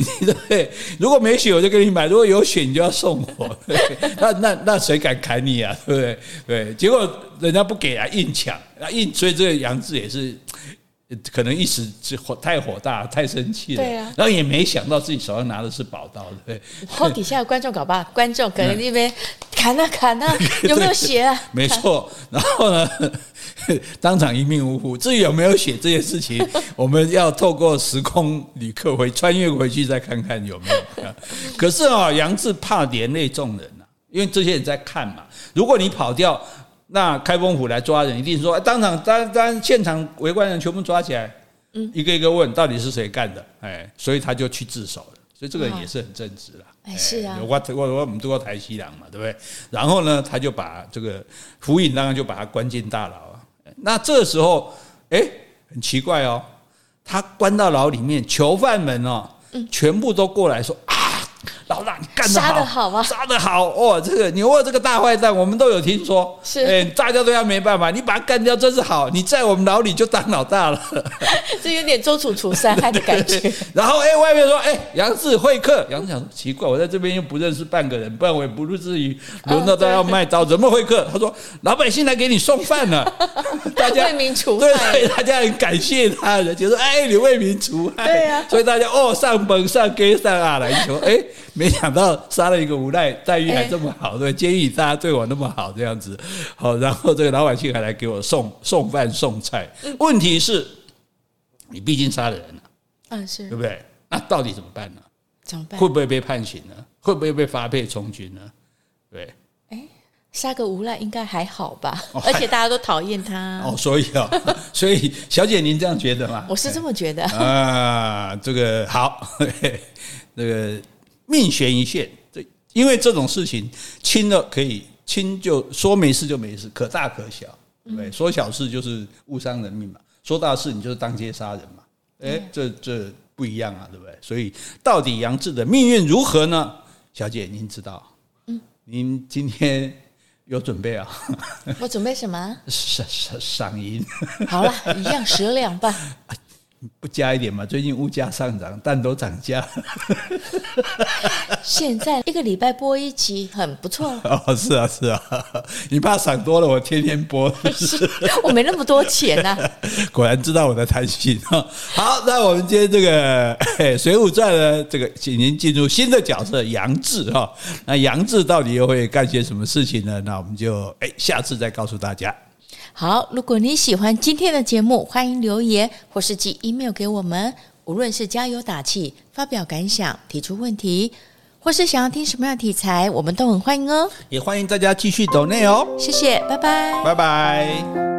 对，如果没血我就给你买；如果有血，你就要送我。那谁敢砍你啊？对不对？对，结果人家不给啊，硬抢啊，硬。所以这个杨志也是可能一时太火大、太生气了，对啊，然后也没想到自己手上拿的是宝刀，对不对？后底下的观众搞不好，观众可能那边砍啊砍啊，有没有血啊？没错，然后呢？当场一命呜呼。至于有没有血这件事情，我们要透过时空旅客穿越回去再看看有没有。可是啊、哦，杨志怕连累众人、啊、因为这些人在看嘛。如果你跑掉，那开封府来抓人，一定说当场现场围观人全部抓起来，一个一个问到底是谁干的，哎，所以他就去自首了。所以这个人也是很正直啦，哎，是啊，我们都要台西郎嘛，对不对？然后呢，他就把这个府尹当然就把他关进大牢。那这时候，哎，很奇怪哦，他关到牢里面，囚犯们哦，全部都过来说啊，老大你干得好，杀得好啊，杀得好哦，这个牛二这个大坏蛋，我们都有听说，是，哎，大家都要没办法，你把他干掉真是好，你在我们牢里就当老大了，这有点周楚除三害的感觉。然后哎，外面说哎，杨志会客，杨志想说奇怪，我在这边又不认识半个人，不然我也不至于轮到他要卖刀，怎么会客？他说老百姓来给你送饭了，大家为民除害，对，大家很感谢他，就说哎，你为民除害，对啊，所以大家哦上本上街上啊来求哎。没想到杀了一个无赖，待遇还这么好，对，监狱大家对我那么好，这样子，好，然后这个老百姓还来给我送饭送菜。问题是，你毕竟杀了人了，嗯，是，对不对？那到底怎么办呢？怎么办？会不会被判刑呢？会不会被发配从军呢？对。杀个无赖应该还好吧，而且大家都讨厌他哦，所以啊、哦，所以小姐您这样觉得吗？我是这么觉得啊，这个好，这个。命悬一线，因为这种事情轻了可以轻，就说没事就没事，可大可小，对，说小事就是误伤人命嘛，说大事你就是当街杀人嘛，哎，这不一样啊，对不对？所以到底杨志的命运如何呢？小姐，您知道，您今天有准备啊？我准备什么？赏银。好了，一样10两半。不加一点嘛？最近物价上涨，蛋都涨价。现在一个礼拜播一集，很不错。哦，是啊，是啊，你怕赏多了，我天天播。是我没那么多钱啊。果然知道我的贪心。好，那我们今天这个《水浒传》呢，这个请您进入新的角色杨志哈。那杨志到底又会干些什么事情呢？那我们就下次再告诉大家。好，如果你喜欢今天的节目，欢迎留言或是寄 email 给我们。无论是加油打气、发表感想、提出问题，或是想要听什么样的题材，我们都很欢迎哦。也欢迎大家继续抖内哦。谢谢，拜拜，拜拜。